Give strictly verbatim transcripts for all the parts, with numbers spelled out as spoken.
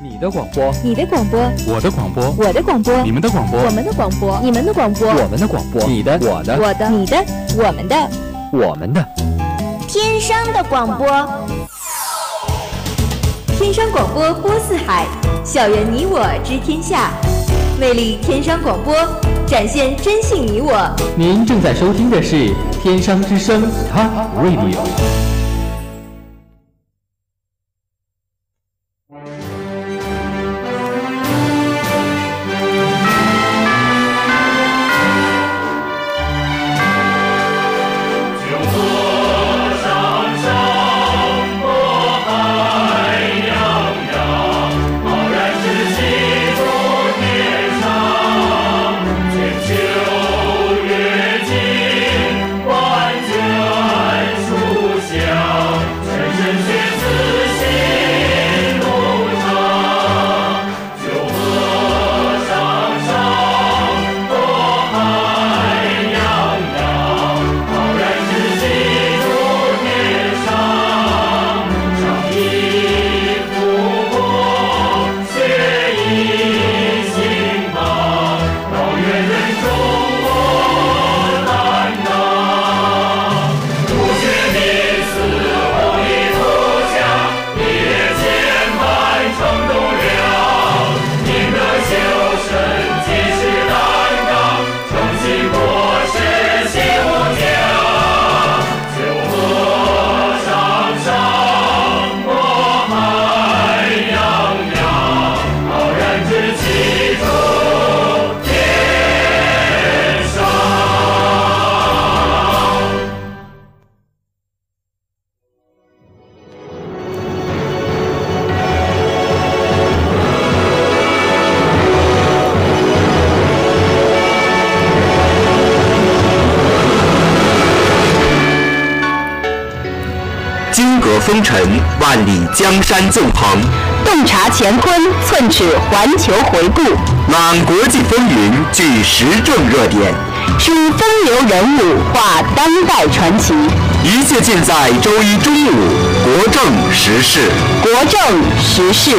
你的广播，你的广播，我的广播，我的广播，你们的广播，我们的广播，你们的广播，我们的广播，你的，我的，我的，你的，我们的，我们的。天商的广播，天商广播播四海，校园你我知天下，魅力天商广播，展现真性你我。您正在收听的是天商之声 Talk Radio。风尘万里，江山纵横；洞察乾坤，寸尺环球回顾。览国际风云，聚时政热点，梳风流人物，化当代传奇。一切尽在周一中午，国政时事。国政时事。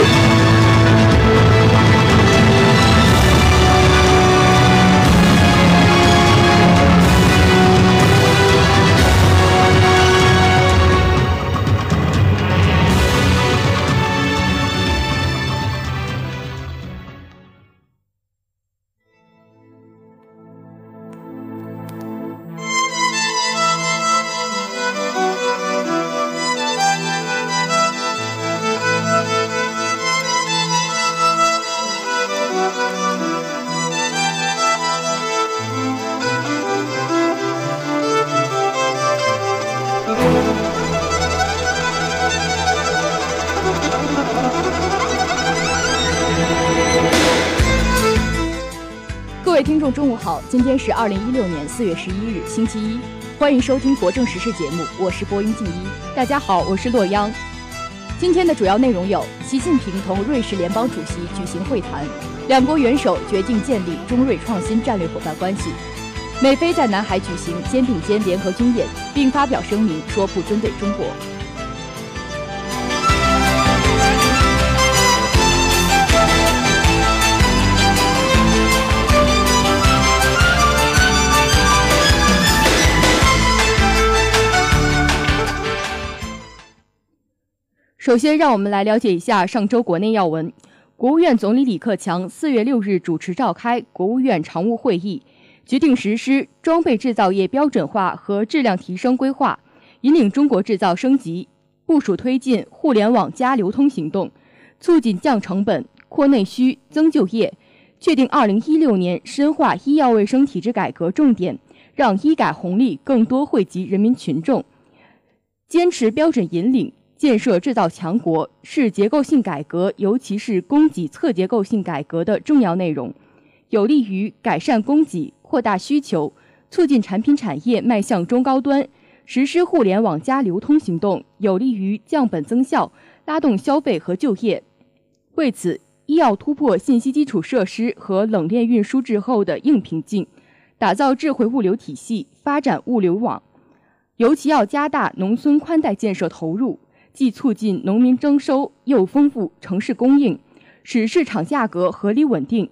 中午好，今天是二零一六年四月十一日，星期一，欢迎收听国政时事节目，我是播音静一。大家好，我是洛央。今天的主要内容有：习近平同瑞士联邦主席举行会谈，两国元首决定建立中瑞创新战略伙伴关系；美菲在南海举行肩并肩联合军演，并发表声明说不针对中国。首先，让我们来了解一下上周国内要闻。国务院总理李克强四月六日主持召开国务院常务会议，决定实施装备制造业标准化和质量提升规划，引领中国制造升级，部署推进互联网加流通行动，促进降成本、扩内需、增就业，确定二零一六年深化医药卫生体制改革重点，让医改红利更多惠及人民群众，坚持标准引领。建设制造强国是结构性改革，尤其是供给侧结构性改革的重要内容，有利于改善供给、扩大需求，促进产品产业迈向中高端。实施互联网加流通行动，有利于降本增效，拉动消费和就业。为此，医药突破信息基础设施和冷链运输滞后的硬瓶颈，打造智慧物流体系，发展物流网。尤其要加大农村宽带建设投入。既促进农民征收，又丰富城市供应，使市场价格合理稳定；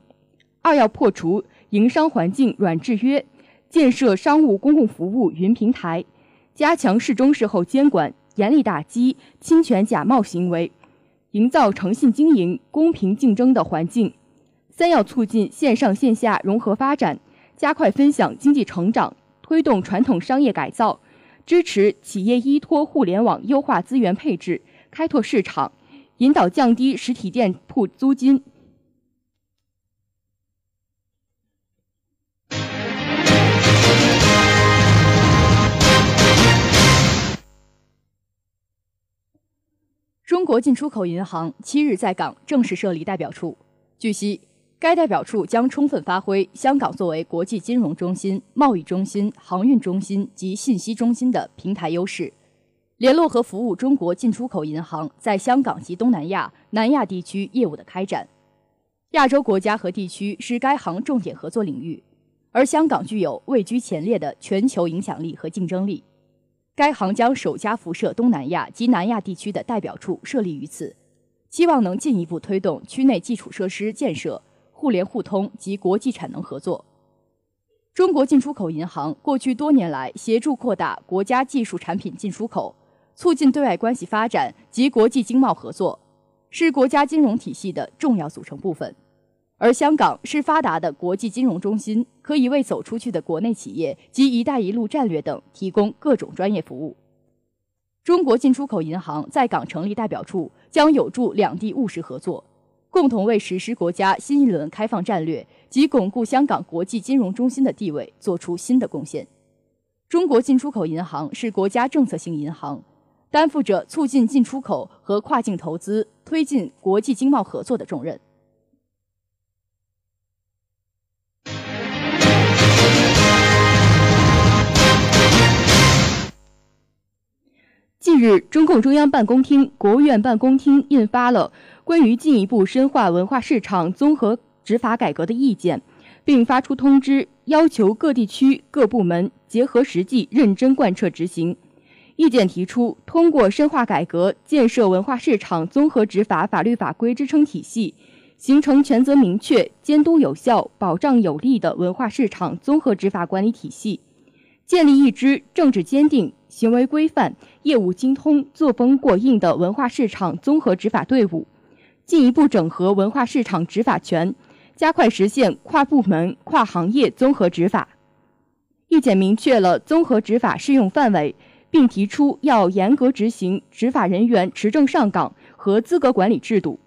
二要破除营商环境软制约，建设商务公共服务云平台，加强事中事后监管，严厉打击侵权假冒行为，营造诚信经营、公平竞争的环境；三要促进线上线下融合发展，加快分享经济成长，推动传统商业改造，支持企业依托互联网优化资源配置，开拓市场，引导降低实体店铺租金。中国进出口银行七日在港正式设立代表处。据悉，该代表处将充分发挥香港作为国际金融中心、贸易中心、航运中心及信息中心的平台优势，联络和服务中国进出口银行在香港及东南亚、南亚地区业务的开展。亚洲国家和地区是该行重点合作领域，而香港具有位居前列的全球影响力和竞争力。该行将首家辐射东南亚及南亚地区的代表处设立于此，期望能进一步推动区内基础设施建设、互联互通及国际产能合作。中国进出口银行过去多年来协助扩大国家技术产品进出口，促进对外关系发展及国际经贸合作，是国家金融体系的重要组成部分。而香港是发达的国际金融中心，可以为走出去的国内企业及一带一路战略等提供各种专业服务。中国进出口银行在港成立代表处，将有助两地务实合作，共同为实施国家新一轮开放战略及巩固香港国际金融中心的地位做出新的贡献。中国进出口银行是国家政策性银行，担负着促进进出口和跨境投资、推进国际经贸合作的重任。近日，中共中央办公厅、国务院办公厅印发了关于进一步深化文化市场综合执法改革的意见，并发出通知，要求各地区各部门结合实际认真贯彻执行。意见提出，通过深化改革，建设文化市场综合执法法律法规支撑体系，形成权责明确、监督有效、保障有力的文化市场综合执法管理体系，建立一支政治坚定、行为规范、业务精通、作风过硬的文化市场综合执法队伍，进一步整合文化市场执法权，加快实现跨部门、跨行业综合执法。意见明确了综合执法适用范围，并提出要严格执行执法人员持证上岗和资格管理制度，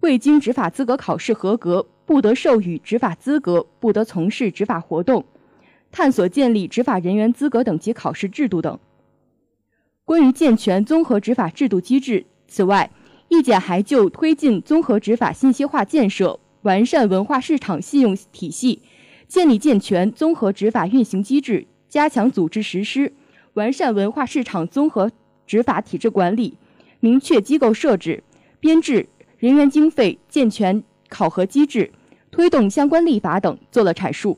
未经执法资格考试合格，不得授予执法资格，不得从事执法活动，探索建立执法人员资格等级考试制度等。关于健全综合执法制度机制，此外，意见还就推进综合执法信息化建设、完善文化市场信用体系、建立健全综合执法运行机制、加强组织实施、完善文化市场综合执法体制管理、明确机构设置、编制、人员经费、健全考核机制、推动相关立法等做了阐述。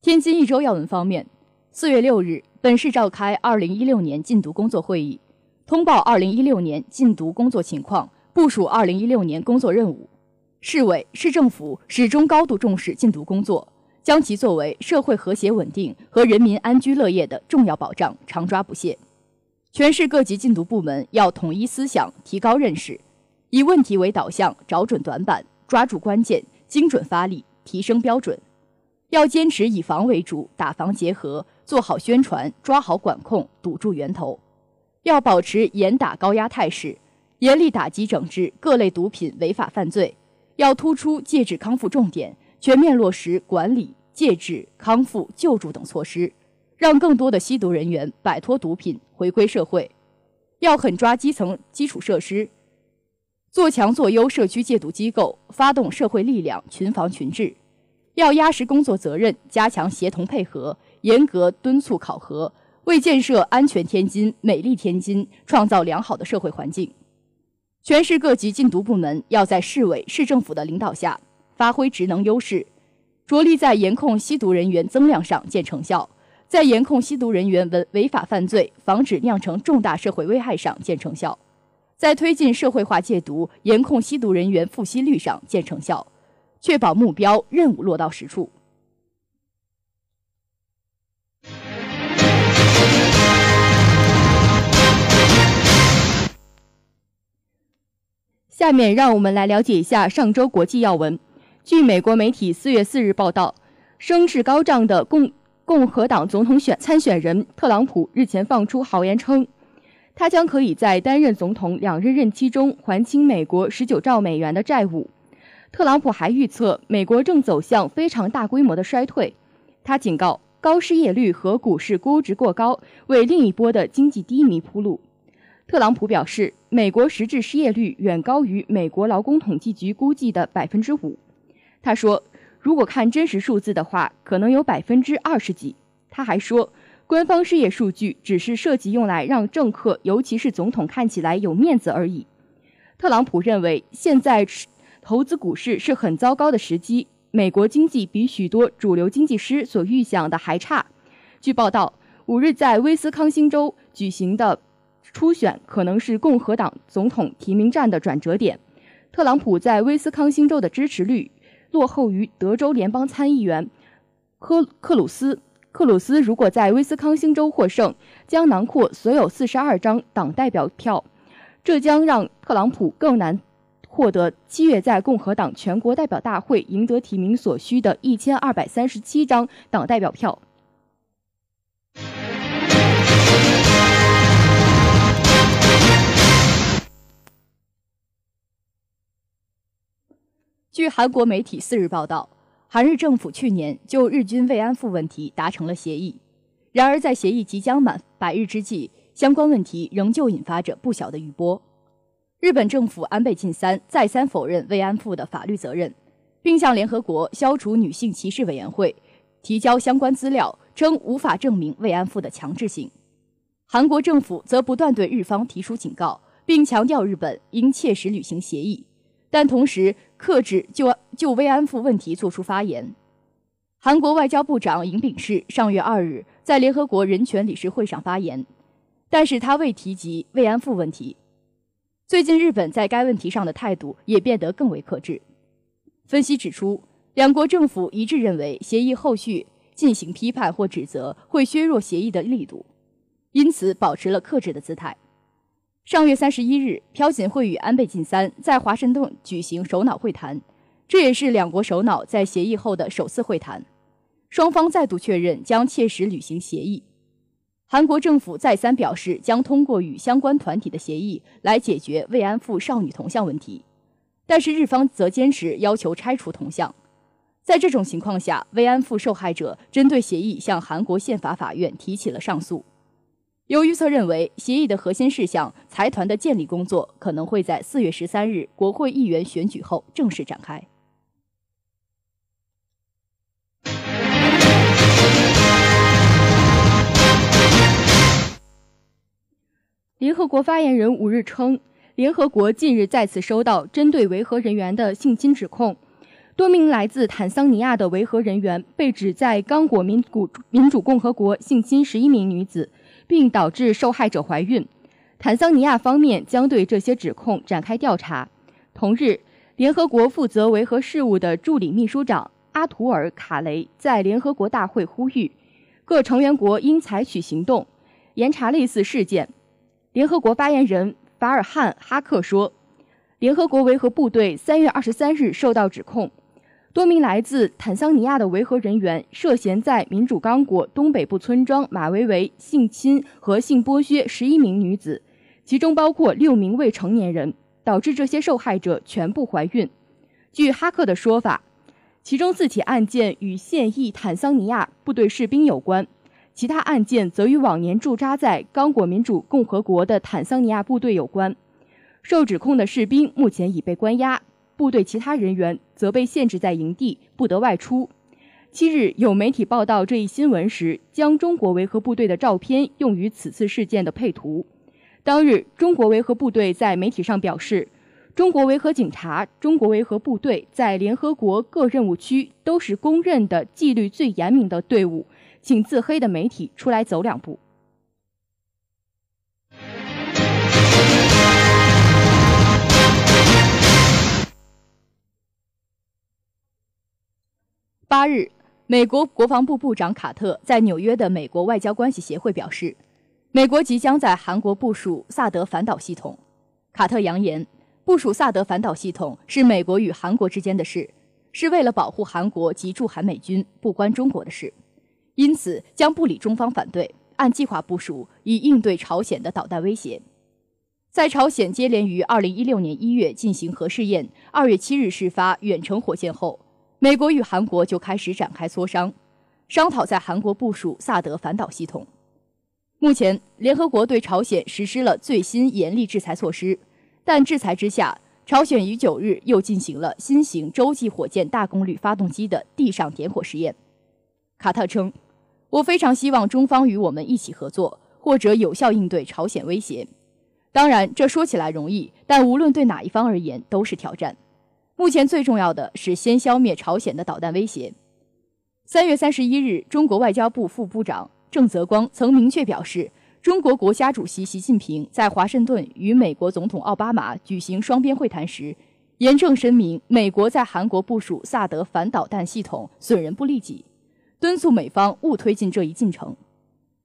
天津一周要闻方面，四月六日，本市召开二零一六年禁毒工作会议，通报二零一六年禁毒工作情况，部署二零一六年工作任务。市委、市政府始终高度重视禁毒工作，将其作为社会和谐稳定和人民安居乐业的重要保障，常抓不懈。全市各级禁毒部门要统一思想，提高认识，以问题为导向，找准短板，抓住关键，精准发力，提升标准。要坚持以防为主，打防结合，做好宣传，抓好管控，堵住源头。要保持严打高压态势，严厉打击整治各类毒品违法犯罪。要突出戒治康复重点，全面落实管理、戒治、康复、救助等措施，让更多的吸毒人员摆脱毒品，回归社会。要狠抓基层基础设施，做强做优社区戒毒机构，发动社会力量，群防群治。要压实工作责任，加强协同配合，严格敦促考核，为建设安全天津、美丽天津创造良好的社会环境。全市各级禁毒部门要在市委、市政府的领导下，发挥职能优势，着力在严控吸毒人员增量上见成效，在严控吸毒人员违违法犯罪、防止酿成重大社会危害上见成效，在推进社会化戒毒、严控吸毒人员复吸率上见成效，确保目标任务落到实处。下面让我们来了解一下上周国际要闻。据美国媒体四月四日报道，声势高涨的共共和党总统选参选人特朗普日前放出豪言称，他将可以在担任总统两任任期中还清美国十九兆美元的债务。特朗普还预测美国正走向非常大规模的衰退。他警告，高失业率和股市估值过高为另一波的经济低迷铺路。特朗普表示，美国实质失业率远高于美国劳工统计局估计的 百分之五。他说，如果看真实数字的话，可能有 百分之二十 几。他还说，官方失业数据只是设计用来让政客，尤其是总统看起来有面子而已。特朗普认为，现在投资股市是很糟糕的时机，美国经济比许多主流经济师所预想的还差。据报道，五日在威斯康星州举行的初选可能是共和党总统提名战的转折点。特朗普在威斯康星州的支持率落后于德州联邦参议员科克鲁斯。克鲁斯如果在威斯康星州获胜，将囊括所有四十二张党代表票，这将让特朗普更难获得七月在共和党全国代表大会赢得提名所需的一千二百三十七张党代表票。据韩国媒体四日报道，韩日政府去年就日军慰安妇问题达成了协议，然而在协议即将满百日之际，相关问题仍旧引发着不小的余波。日本政府安倍晋三再三否认慰安妇的法律责任，并向联合国消除女性歧视委员会提交相关资料，称无法证明慰安妇的强制性。韩国政府则不断对日方提出警告，并强调日本应切实履行协议，但同时克制就就慰安妇问题作出发言。韩国外交部长尹炳世上月二日在联合国人权理事会上发言，但是他未提及慰安妇问题。最近日本在该问题上的态度也变得更为克制。分析指出，两国政府一致认为协议后续进行批判或指责会削弱协议的力度，因此保持了克制的姿态。上月三十一日，朴槿惠与安倍晋三在华盛顿举行首脑会谈，这也是两国首脑在协议后的首次会谈。双方再度确认将切实履行协议。韩国政府再三表示将通过与相关团体的协议来解决慰安妇少女铜像问题，但是日方则坚持要求拆除铜像。在这种情况下，慰安妇受害者针对协议向韩国宪法法院提起了上诉。有预测认为，协议的核心事项财团的建立工作可能会在四月十三日国会议员选举后正式展开。联合国发言人五日称，联合国近日再次收到针对维和人员的性侵指控，多名来自坦桑尼亚的维和人员被指在刚果民主民主共和国性侵十一名女子，并导致受害者怀孕。坦桑尼亚方面将对这些指控展开调查。同日，联合国负责维和事务的助理秘书长阿图尔·卡雷在联合国大会呼吁，各成员国应采取行动，严查类似事件。联合国发言人法尔汉·哈克说，联合国维和部队三月二十三日受到指控，多名来自坦桑尼亚的维和人员涉嫌在民主刚果东北部村庄马维维性侵和性剥削十一名女子，其中包括六名未成年人，导致这些受害者全部怀孕。据哈克的说法，其中四起案件与现役坦桑尼亚部队士兵有关，其他案件则与往年驻扎在刚果民主共和国的坦桑尼亚部队有关。受指控的士兵目前已被关押，部队其他人员则被限制在营地，不得外出。七日，有媒体报道这一新闻时，将中国维和部队的照片用于此次事件的配图。当日，中国维和部队在媒体上表示，中国维和警察、中国维和部队在联合国各任务区都是公认的纪律最严明的队伍，请自黑的媒体出来走两步。八日，美国国防部部长卡特在纽约的美国外交关系协会表示，美国即将在韩国部署萨德反导系统。卡特扬言，部署萨德反导系统是美国与韩国之间的事，是为了保护韩国及驻韩美军，不关中国的事，因此将不理中方反对，按计划部署，以应对朝鲜的导弹威胁。在朝鲜接连于二零一六年一月进行核试验，二月七日试发远程火箭后，美国与韩国就开始展开磋商，商讨在韩国部署萨德反导系统。目前，联合国对朝鲜实施了最新严厉制裁措施，但制裁之下，朝鲜于九日又进行了新型洲际火箭大功率发动机的地上点火实验。卡特称，我非常希望中方与我们一起合作，或者有效应对朝鲜威胁。当然，这说起来容易，但无论对哪一方而言都是挑战。目前最重要的是先消灭朝鲜的导弹威胁。三月三十一日，中国外交部副部长郑泽光曾明确表示，中国国家主席习近平在华盛顿与美国总统奥巴马举行双边会谈时，严正声明美国在韩国部署萨德反导弹系统损人不利己，敦促美方勿推进这一进程。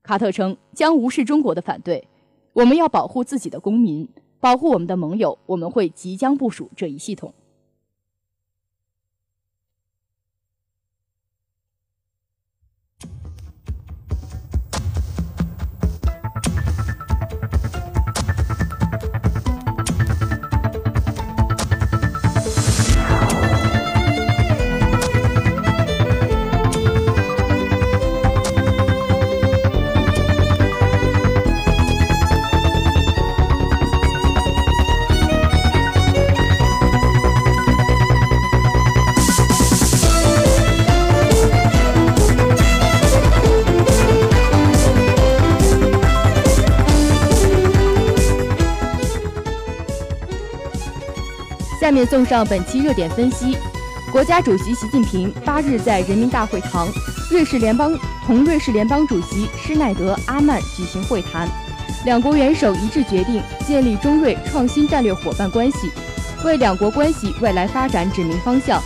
卡特称，将无视中国的反对，我们要保护自己的公民，保护我们的盟友，我们会即将部署这一系统。下面送上本期热点分析：国家主席习近平八日在人民大会堂，瑞士联邦同瑞士联邦主席施耐德·阿曼举行会谈，两国元首一致决定建立中瑞创新战略伙伴关系，为两国关系未来发展指明方向。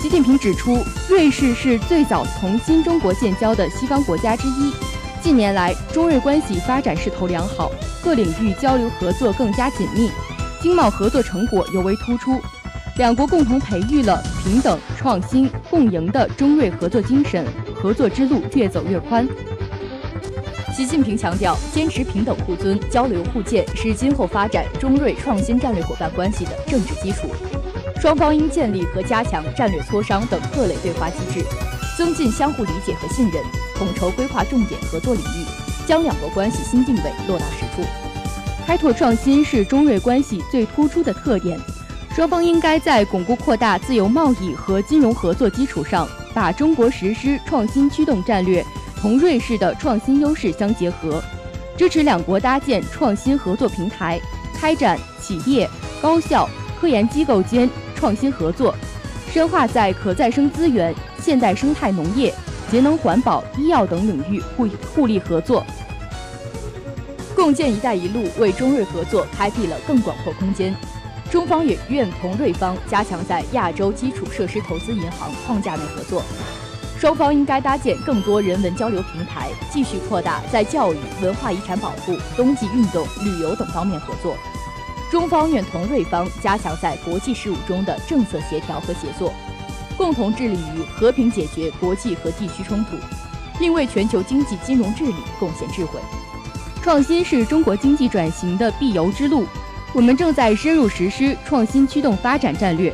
习近平指出，瑞士是最早同新中国建交的西方国家之一。近年来，中瑞关系发展势头良好，各领域交流合作更加紧密。经贸合作成果尤为突出，两国共同培育了平等、创新、共赢的中瑞合作精神，合作之路越走越宽。习近平强调，坚持平等互尊、交流互鉴是今后发展中瑞创新战略伙伴关系的政治基础，双方应建立和加强战略磋商等各类对话机制，增进相互理解和信任，统筹规划重点合作领域，将两国关系新定位落到实处。开拓创新是中瑞关系最突出的特点，双方应该在巩固扩大自由贸易和金融合作基础上，把中国实施创新驱动战略同瑞士的创新优势相结合，支持两国搭建创新合作平台，开展企业、高校、科研机构间创新合作，深化在可再生资源、现代生态农业、节能环保、医药等领域互互利合作。共建“一带一路”为中瑞合作开辟了更广阔空间，中方也愿同瑞方加强在亚洲基础设施投资银行框架内合作，双方应该搭建更多人文交流平台，继续扩大在教育、文化遗产保护、冬季运动、旅游等方面合作，中方愿同瑞方加强在国际事务中的政策协调和协作，共同致力于和平解决国际和地区冲突，并为全球经济金融治理贡献智慧。创新是中国经济转型的必由之路，我们正在深入实施创新驱动发展战略，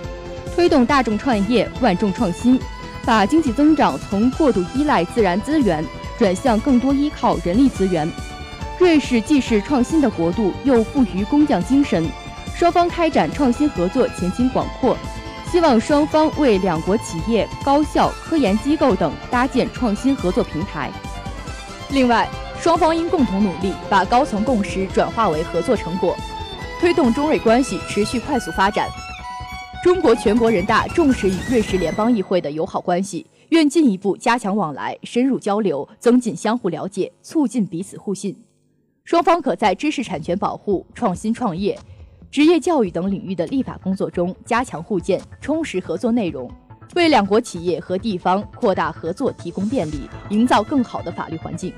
推动大众创业、万众创新，把经济增长从过度依赖自然资源转向更多依靠人力资源。瑞士既是创新的国度，又富于工匠精神，双方开展创新合作前景广阔，希望双方为两国企业、高校、科研机构等搭建创新合作平台。另外，双方应共同努力，把高层共识转化为合作成果。推动中瑞关系持续快速发展。中国全国人大重视与瑞士联邦议会的友好关系，愿进一步加强往来、深入交流，增进相互了解，促进彼此互信。双方可在知识产权保护、创新创业、职业教育等领域的立法工作中加强互鉴，充实合作内容，为两国企业和地方扩大合作提供便利，营造更好的法律环境。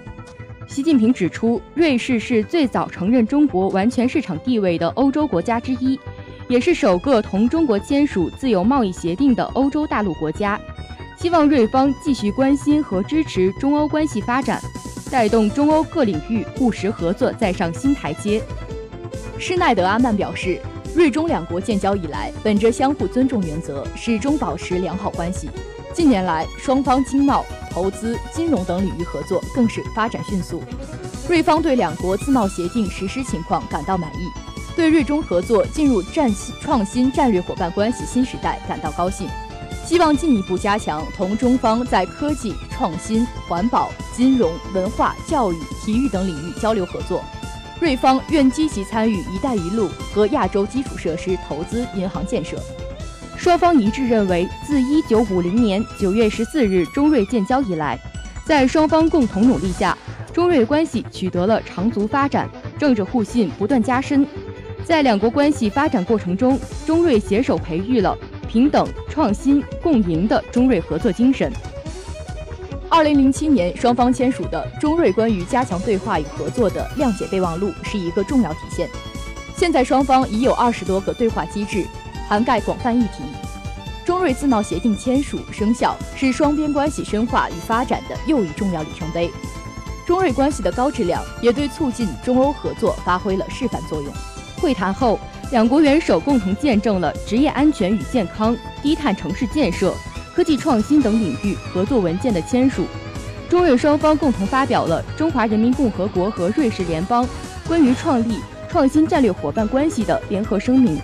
习近平指出，瑞士是最早承认中国完全市场地位的欧洲国家之一，也是首个同中国签署自由贸易协定的欧洲大陆国家。希望瑞方继续关心和支持中欧关系发展，带动中欧各领域务实合作再上新台阶。施耐德·阿曼表示，瑞中两国建交以来，本着相互尊重原则，始终保持良好关系。近年来，双方经贸、投资、金融等领域合作更是发展迅速。瑞方对两国自贸协定实施情况感到满意，对瑞中合作进入战创新战略伙伴关系新时代感到高兴，希望进一步加强同中方在科技、创新、环保、金融、文化、教育、体育等领域交流合作。瑞方愿积极参与“一带一路”和亚洲基础设施投资银行建设。双方一致认为，自一九五零年九月十四日中瑞建交以来，在双方共同努力下，中瑞关系取得了长足发展，政治互信不断加深。在两国关系发展过程中，中瑞携手培育了平等、创新、共赢的中瑞合作精神。二零零七年，双方签署的中瑞关于加强对话与合作的谅解备忘录是一个重要体现。现在双方已有二十多个对话机制，涵盖广泛议题。中瑞自贸协定签署生效是双边关系深化与发展的又一重要里程碑。中瑞关系的高质量也对促进中欧合作发挥了示范作用。会谈后，两国元首共同见证了职业安全与健康、低碳城市建设、科技创新等领域合作文件的签署。中瑞双方共同发表了《中华人民共和国和瑞士联邦关于创立创新战略伙伴关系的联合声明》。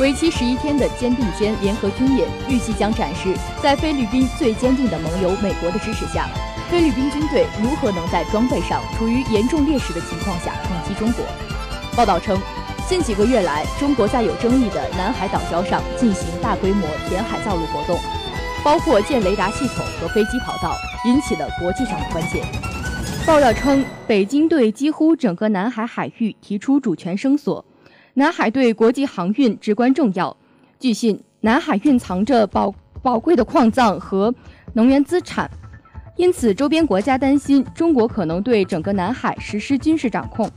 为期十一天的肩并肩联合军演预计将展示，在菲律宾最坚定的盟友美国的支持下，菲律宾军队如何能在装备上处于严重劣势的情况下抗击中国。报道称，近几个月来，中国在有争议的南海岛礁上进行大规模填海造陆活动，包括建雷达系统和飞机跑道，引起了国际上的关切。爆料称，北京对几乎整个南海海域提出主权声索。南海对国际航运至关重要。据信，南海蕴藏着宝宝贵的矿藏和能源资产，因此周边国家担心中国可能对整个南海实施军事掌控。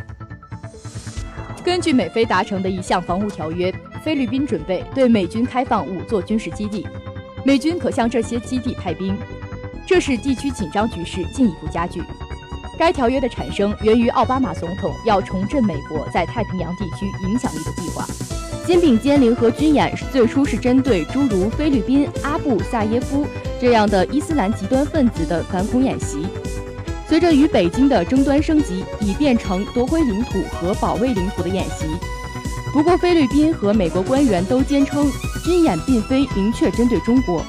根据美菲达成的一项防务条约，菲律宾准备对美军开放五座军事基地，美军可向这些基地派兵，这使地区紧张局势进一步加剧。该条约的产生源于奥巴马总统要重振美国在太平洋地区影响力的计划。肩并肩联合军演最初是针对诸如菲律宾阿布萨耶夫这样的伊斯兰极端分子的反恐演习。随着与北京的争端升级，已变成夺回领土和保卫领土的演习。不过，菲律宾和美国官员都坚称，军演并非明确针对中国。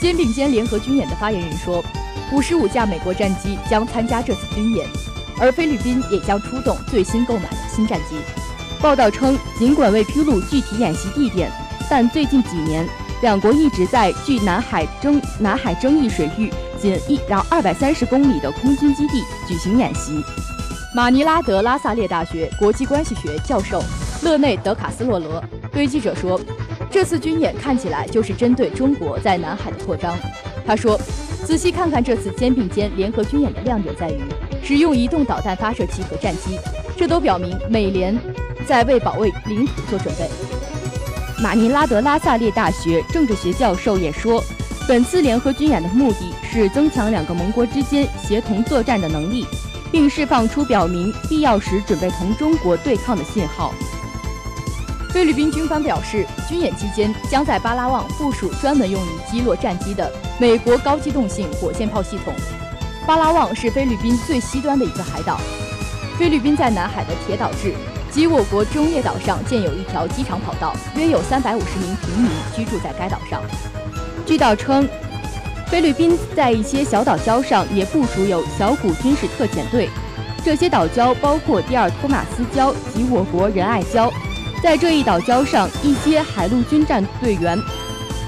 肩并肩联合军演的发言人说，五十五架美国战机将参加这次军演，而菲律宾也将出动最新购买的新战机。报道称，尽管未披露具体演习地点，但最近几年，两国一直在距南海争南海争议水域仅一到二百三十公里的空军基地举行演习。马尼拉德拉萨列大学国际关系学教授勒内·德卡斯洛罗对记者说，这次军演看起来就是针对中国在南海的扩张。他说，仔细看看这次肩并肩联合军演的亮点在于使用移动导弹发射器和战机，这都表明美联在为保卫领土做准备。马尼拉德拉萨列大学政治学教授也说，本次联合军演的目的是增强两个盟国之间协同作战的能力，并释放出表明必要时准备同中国对抗的信号。菲律宾军方表示，军演期间将在巴拉望部署专门用于击落战机的美国高机动性火箭炮系统。巴拉望是菲律宾最西端的一个海岛，菲律宾在南海的铁岛制及我国中列岛上建有一条机场跑道，约有三百五十名平民居住在该岛上。据报称，菲律宾在一些小岛礁上也部署有小股军事特遣队，这些岛礁包括第二托马斯礁及我国仁爱礁。在这一岛礁上，一些海陆军战队员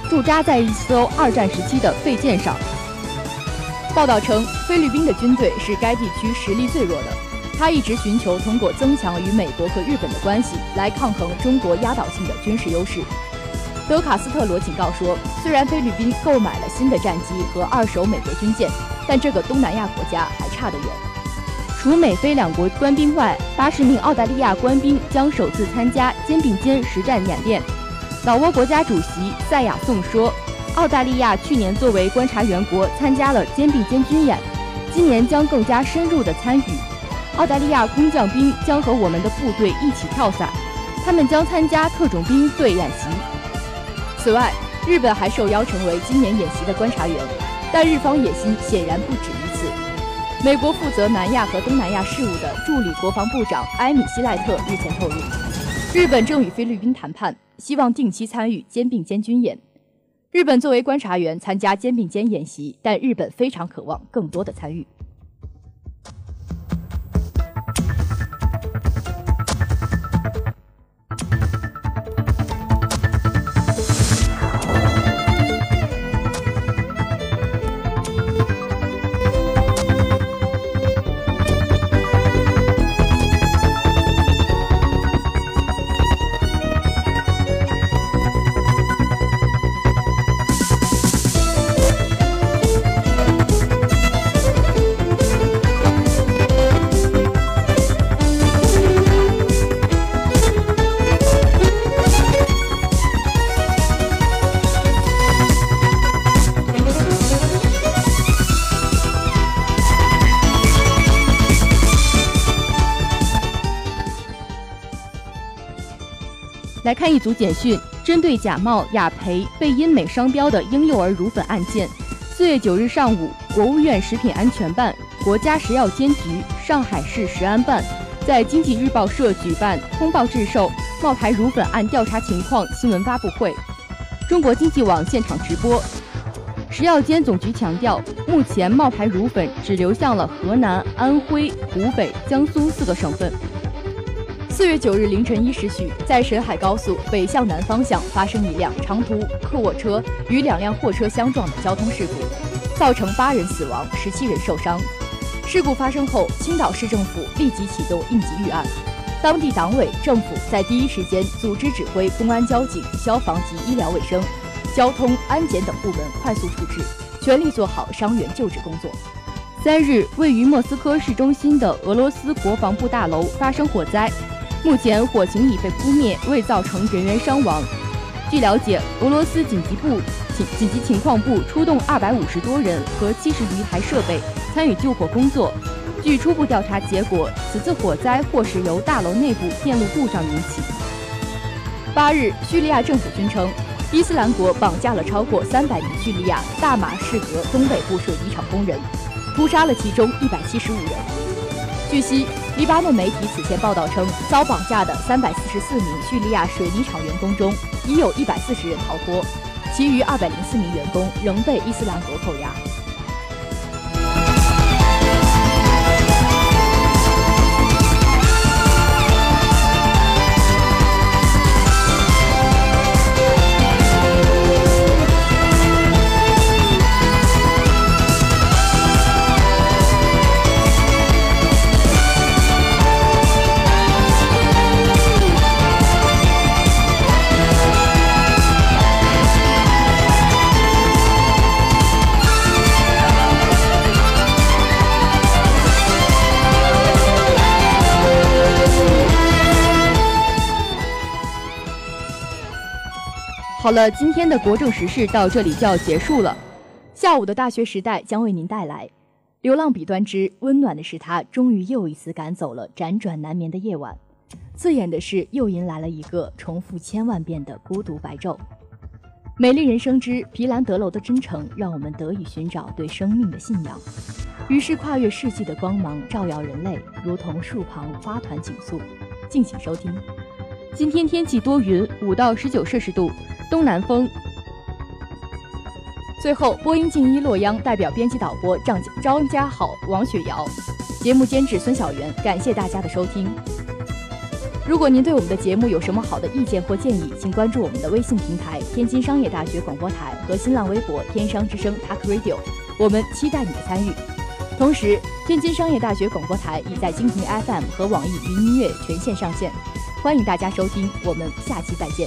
驻扎在一艘二战时期的废舰上。报道称，菲律宾的军队是该地区实力最弱的，他一直寻求通过增强与美国和日本的关系来抗衡中国压倒性的军事优势。德卡斯特罗警告说，虽然菲律宾购买了新的战机和二手美国军舰，但这个东南亚国家还差得远。除美菲两国官兵外，八十名澳大利亚官兵将首次参加肩并肩实战演练。老挝国家主席赛雅颂说，澳大利亚去年作为观察员国参加了肩并肩军演，今年将更加深入地参与。澳大利亚空降兵将和我们的部队一起跳伞，他们将参加特种兵队演习。此外，日本还受邀成为今年演习的观察员，但日方野心显然不止于此。美国负责南亚和东南亚事务的助理国防部长埃米·希赖特日前透露，日本正与菲律宾谈判，希望定期参与肩并肩军演。日本作为观察员参加肩并肩演习，但日本非常渴望更多的参与。来看一组简讯，针对假冒雅培、被英美商标的婴幼儿乳粉案件，四月九日上午，国务院食品安全办、国家食药监局、上海市食安办在经济日报社举办通报制售冒牌乳粉案调查情况新闻发布会，中国经济网现场直播。食药监总局强调，目前冒牌乳粉只流向了河南、安徽、湖北、江苏四个省份。四月九日凌晨一时许，在沈海高速北向南方向发生一辆长途客货车与两辆货车相撞的交通事故，造成八人死亡，十七人受伤。事故发生后，青岛市政府立即启动应急预案，当地党委、政府在第一时间组织指挥公安、交警、消防及医疗卫生、交通、安检等部门快速处置，全力做好伤员救治工作。三日，位于莫斯科市中心的俄罗斯国防部大楼发生火灾。目前火情已被扑灭，未造成人员伤亡。据了解，俄罗斯紧急部紧紧急情况部出动二百五十多人和七十余台设备参与救火工作。据初步调查结果，此次火灾或是由大楼内部电路故障引起。八日，叙利亚政府宣称，伊斯兰国绑架了超过三百名叙利亚大马士革东北部水泥厂工人，屠杀了其中一百七十五人。据悉，黎巴嫩媒体此前报道称，遭绑架的三百四十四名叙利亚水泥厂员工中，已有一百四十人逃脱，其余二百零四名员工仍被伊斯兰国扣押。好了，今天的国政时事到这里就要结束了。下午的大学时代将为您带来《流浪彼端之温暖的是他》，终于又一次赶走了辗转难眠的夜晚。刺眼的是，又迎来了一个重复千万遍的孤独白昼。美丽人生之皮兰德楼的真诚，让我们得以寻找对生命的信仰。于是，跨越世纪的光芒照耀人类，如同树旁花团锦簇。敬请收听。今天天气多云，五到十九摄氏度，东南风。最后，播音静一洛央代表编辑导播张张家好、王雪瑶，节目监制孙晓媛。感谢大家的收听。如果您对我们的节目有什么好的意见或建议，请关注我们的微信平台天津商业大学广播台和新浪微博天商之声 Talk Radio， 我们期待你的参与。同时，天津商业大学广播台已在蜻蜓 F M 和网易云音乐全线上线，欢迎大家收听，我们下期再见。